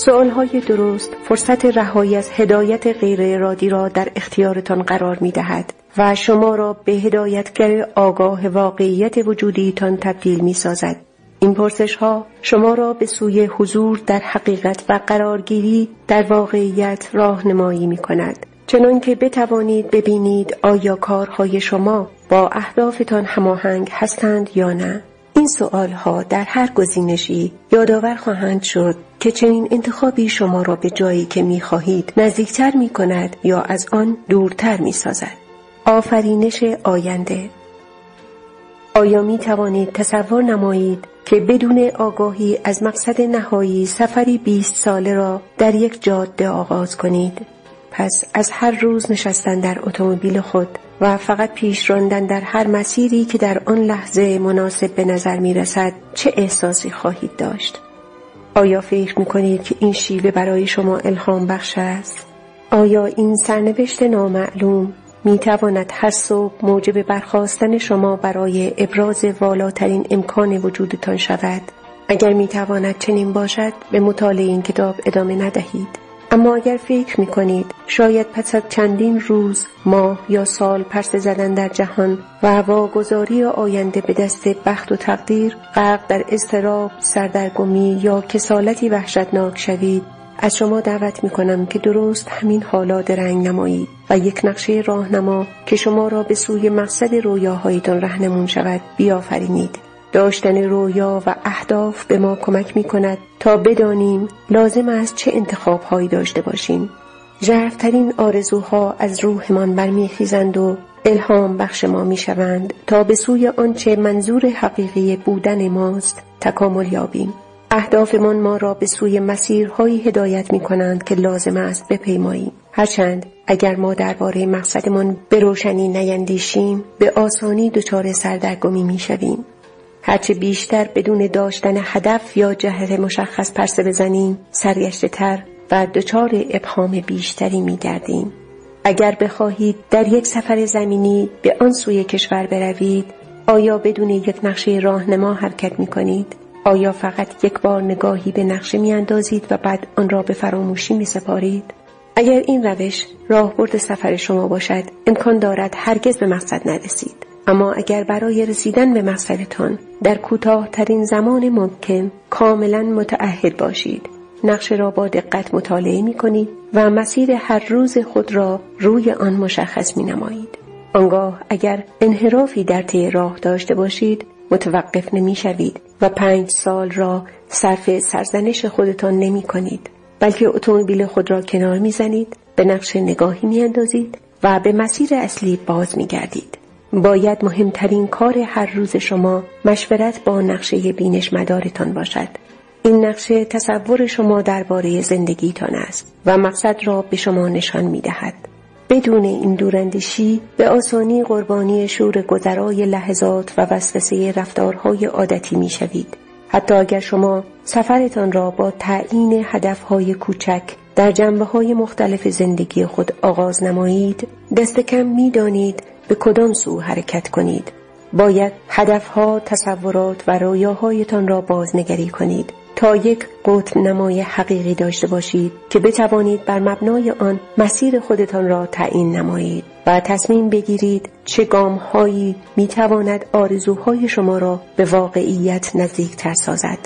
سوالهای درست فرصت رهایی از هدایت غیر ارادی را در اختیارتان قرار می دهد و شما را به هدایتگر آگاه واقعیت وجودیتان تبدیل می سازد. این پرسش ها شما را به سوی حضور در حقیقت و قرارگیری در واقعیت راهنمایی می کند، چنان که بتوانید ببینید آیا کارهای شما با اهدافتان هماهنگ هستند یا نه. این سوالها در هر گزینشی یادآور خواهند شد که چنین انتخابی شما را به جایی که می‌خواهید نزدیکتر می‌کند یا از آن دورتر می‌سازد. آفرینش آینده. آیا می‌توانید تصور نمایید که بدون آگاهی از مقصد نهایی سفری 20 ساله را در یک جاده آغاز کنید؟ پس از هر روز نشستن در اتومبیل خود و فقط پیش راندن در هر مسیری که در آن لحظه مناسب به نظر می رسد چه احساسی خواهید داشت؟ آیا فکر می کنید که این شیوه برای شما الهام بخش است؟ آیا این سرنوشت نامعلوم می تواند هر صبح موجب برخاستن شما برای ابراز والاترین امکان وجودتان شود؟ اگر می تواند چنین باشد به مطالعه این کتاب ادامه ندهید. اما اگر فکر می کنید شاید پس از چندین روز، ماه یا سال پرسه زدن در جهان و واگذاری آینده به دست بخت و تقدیر، غرق در اضطراب، سردرگمی یا کسالتی وحشتناک شوید، از شما دعوت می کنم که درست همین حالا درنگ نمایید و یک نقشه راهنما که شما را به سوی مقصد رویاهایتان رهنمون شود بیافرینید. داشتن رویا و اهداف به ما کمک می کند تا بدانیم لازم است چه انتخاب‌هایی داشته باشیم. ژرف‌ترین آرزوها از روحمان برمیخیزند و الهام بخش ما می شوند تا به سوی آنچه منظور حقیقی بودن ماست تکامل یابیم. اهدافمان ما را به سوی مسیرهایی هدایت می کنند که لازم است بپیماییم. هرچند اگر ما درباره مقصدمان به روشنی نیندیشیم به آسانی دچار سردرگمی می شویم. هرچه بیشتر بدون داشتن هدف یا جهت مشخص پرسه بزنیم، سرگشته‌تر و دچار ابهام بیشتری می‌گردیم. اگر بخواهید در یک سفر زمینی به آن سوی کشور بروید، آیا بدون یک نقشه راهنما حرکت می‌کنید؟ آیا فقط یک بار نگاهی به نقشه می‌اندازید و بعد آن را به فراموشی می‌سپارید؟ اگر این روش راهبرد سفر شما باشد، امکان دارد هرگز به مقصد نرسید. اما اگر برای رسیدن به مقصدتان در کوتاه‌ترین زمان ممکن کاملا متعهد باشید، نقشه را با دقت مطالعه می‌کنید و مسیر هر روز خود را روی آن مشخص می‌نمایید. آنگاه اگر انحرافی در طی راه داشته باشید، متوقف نمی‌شوید و 5 سال را صرف سرزنش خودتان نمی‌کنید، بلکه اتومبیل خود را کنار می‌زنید، به نقشه نگاهی می‌اندازید و به مسیر اصلی باز می‌گردید. باید مهمترین کار هر روز شما مشورت با نقشه بینش مدارتان باشد. این نقشه تصور شما درباره زندگیتان است و مقصد را به شما نشان می دهد. بدون این دوراندیشی به آسانی قربانی شور گذرای لحظات و وسوسه رفتارهای عادتی می شوید. حتی اگر شما سفرتان را با تعیین هدفهای کوچک در جنبه‌های مختلف زندگی خود آغاز نمایید، دست کم می دانید به کدام سو حرکت کنید. باید هدفها، تصورات و رویاهایتان را بازنگری کنید تا یک قطب نمای حقیقی داشته باشید که بتوانید بر مبنای آن مسیر خودتان را تعیین نمایید و تصمیم بگیرید چه گامهایی میتواند آرزوهای شما را به واقعیت نزدیکتر سازد.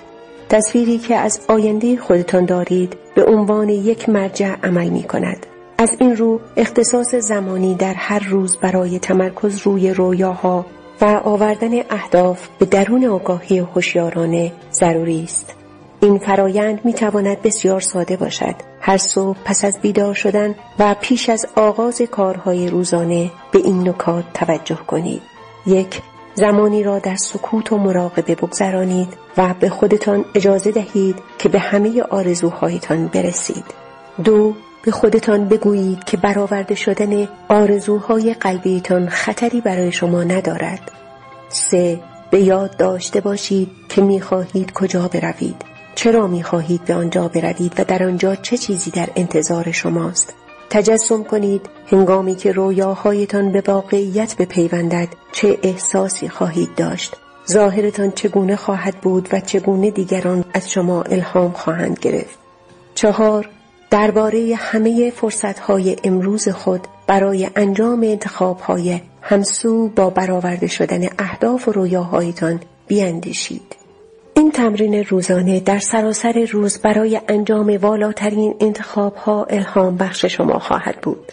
تصویری که از آینده خودتان دارید به عنوان یک مرجع عمل میکند. از این رو اختصاص زمانی در هر روز برای تمرکز روی رویاها و آوردن اهداف به درون آگاهی هوشیارانه ضروری است. این فرایند می تواند بسیار ساده باشد. هر صبح پس از بیدار شدن و پیش از آغاز کارهای روزانه به این نکات توجه کنید. 1. زمانی را در سکوت و مراقبه بگذرانید و به خودتان اجازه دهید که به همه آرزوهایتان برسید. 2. به خودتان بگویید که برآورده شدن آرزوهای قلبیتان خطری برای شما ندارد. 3. به یاد داشته باشید که می‌خواهید کجا بروید، چرا می‌خواهید به آنجا بروید و در آنجا چه چیزی در انتظار شماست. تجسم کنید هنگامی که رویاهایتان به واقعیت بپیوندد چه احساسی خواهید داشت، ظاهرتان چگونه خواهد بود و چگونه دیگران از شما الهام خواهند گرفت. 4. درباره همه فرصت‌های امروز خود برای انجام انتخاب‌های همسو با برآورده شدن اهداف و رویاهایتان بیاندیشید. این تمرین روزانه در سراسر روز برای انجام والاترین انتخاب‌ها الهام بخش شما خواهد بود.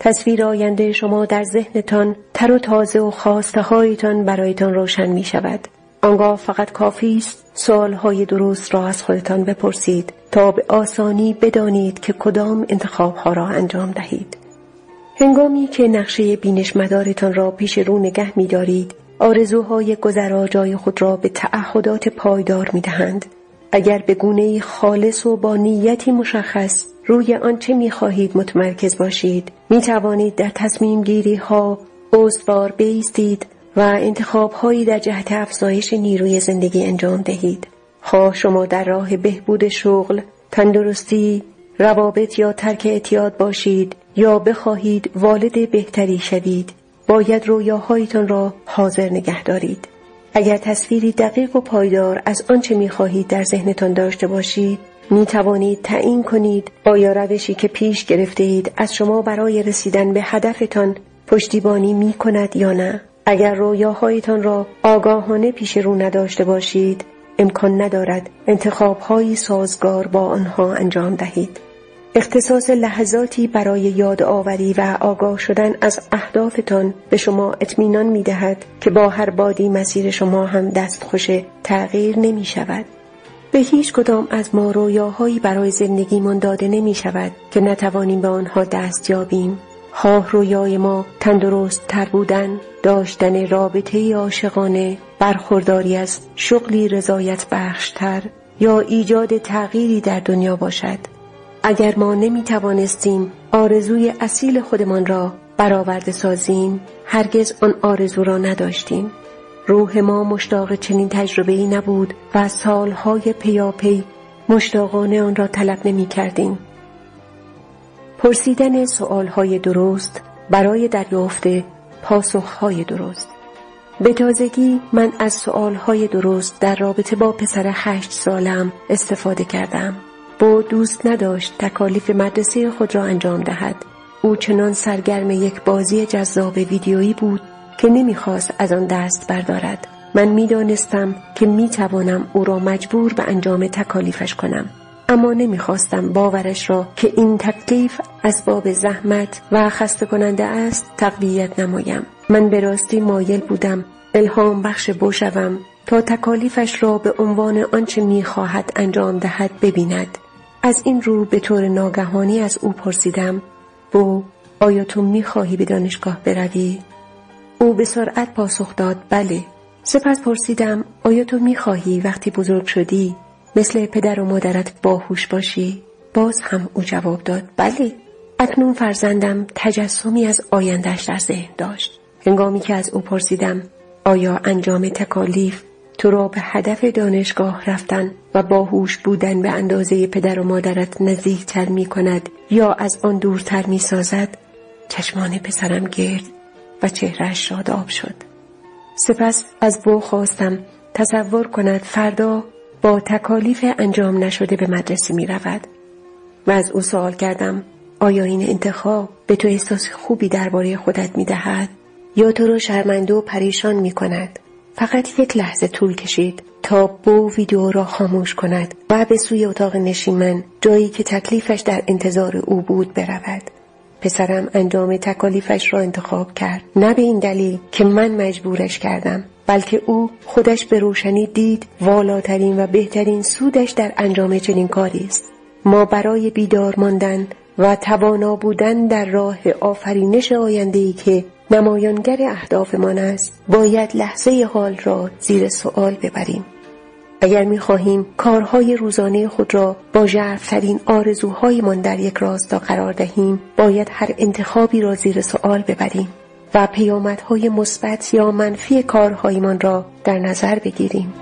تصویر آینده شما در ذهنتان تر و تازه و خواسته هایتان برایتان روشن می شود. آنگاه فقط کافی است سوالهای درست را از خودتان بپرسید تا به آسانی بدانید که کدام انتخاب‌ها را انجام دهید. هنگامی که نقشه بینش مدارتان را پیش رو نگه می دارید، آرزوهای گذرا جای خود را به تعهدات پایدار می دهند. اگر به گونه‌ای خالص و با نیتی مشخص روی آنچه می خواهید متمرکز باشید، می توانید در تصمیم گیری ها استوار بایستید و انتخاب هایی در جهت افزایش نیروی زندگی انجام دهید. خواه شما در راه بهبود شغل، تندرستی، روابط یا ترک اعتیاد باشید یا بخواهید والد بهتری شوید، باید رویاهایتان را حاضر نگه دارید. اگر تصویری دقیق و پایدار از آنچه می خواهید در ذهنتان داشته باشید، می توانید تعیین کنید آیا روشی که پیش گرفته اید از شما برای رسیدن به هدفتان پشتیبانی می کند یا نه. اگر رویاهایتان را آگاهانه پیش رو نداشته باشید، امکان ندارد انتخاب‌های سازگار با آنها انجام دهید. اختصاص لحظاتی برای یادآوری و آگاه شدن از اهدافتان به شما اطمینان می دهد که با هر بادی مسیر شما هم دستخوش تغییر نمی شود. به هیچ کدام از ما رویاهایی برای زندگیمان داده نمی شود که نتوانیم به آنها دست یابیم. خواه رویای ما تندرست تر بودن، داشتن رابطه عاشقانه، برخورداری از شغلی رضایت بخشتر یا ایجاد تغییری در دنیا باشد. اگر ما نمی توانستیم آرزوی اصیل خودمان را برآورده سازیم، هرگز آن آرزو را نداشتیم. روح ما مشتاق چنین تجربه‌ای نبود و سالهای پیاپی مشتاقانه آن را طلب نمی کردیم. پرسیدن سوالهای درست برای دریافت پاسخهای درست. به تازگی من از سوالهای درست در رابطه با پسر 8 سالم استفاده کردم. او دوست نداشت تکالیف مدرسه خود را انجام دهد. او چنان سرگرم یک بازی جذاب ویدیویی بود که نمیخواست از آن دست بردارد. من میدانستم که میتوانم او را مجبور به انجام تکالیفش کنم، اما نمیخواستم باورش را که این تکلیف اسباب زحمت و خسته کننده است تقویت نمایم. من به راستی مایل بودم الهام بخش بشوم تا تکالیفش را به عنوان آنچه میخواهد انجام دهد ببیند. از این رو به طور ناگهانی از او پرسیدم: بو، آیا تو میخواهی به دانشگاه بروی؟ او به سرعت پاسخ داد: بله. سپس پرسیدم: آیا تو میخواهی وقتی بزرگ شدی مثل پدر و مادرت باهوش باشی؟ باز هم او جواب داد: بله. اکنون فرزندم تجسمی از آینده‌اش در ذهن داشت. هنگامی که از او پرسیدم: آیا انجام تکالیف تو را به هدف دانشگاه رفتن و باهوش بودن به اندازه پدر و مادرت نزدیکتر می کند یا از آن دورتر می سازد؟ چشمان پسرم گرد و چهرهش شاداب شد. سپس از او خواستم تصور کند فردا با تکالیف انجام نشده به مدرسه می رود و از او سوال کردم: آیا این انتخاب به تو احساس خوبی درباره خودت می دهد یا تو را شرمنده و پریشان می کند؟ فقط یک لحظه طول کشید تا بو ویدیو را خاموش کند و به سوی اتاق نشیمن، جایی که تکلیفش در انتظار او بود، برود. پسرم انجام تکالیفش را انتخاب کرد، نه به این دلیل که من مجبورش کردم، بلکه او خودش به روشنی دید والاترین و بهترین سودش در انجام چنین کاری است. ما برای بیدار ماندن و توانا بودن در راه آفرینش آینده‌ای که نمایانگر اهدافمان است، باید لحظه حال را زیر سوال ببریم. اگر می‌خواهیم کارهای روزانه خود را با ژرف‌ترین آرزوهایمان در یک راستا قرار دهیم، باید هر انتخابی را زیر سوال ببریم و پیامدهای مثبت یا منفی کارهایمان را در نظر بگیریم.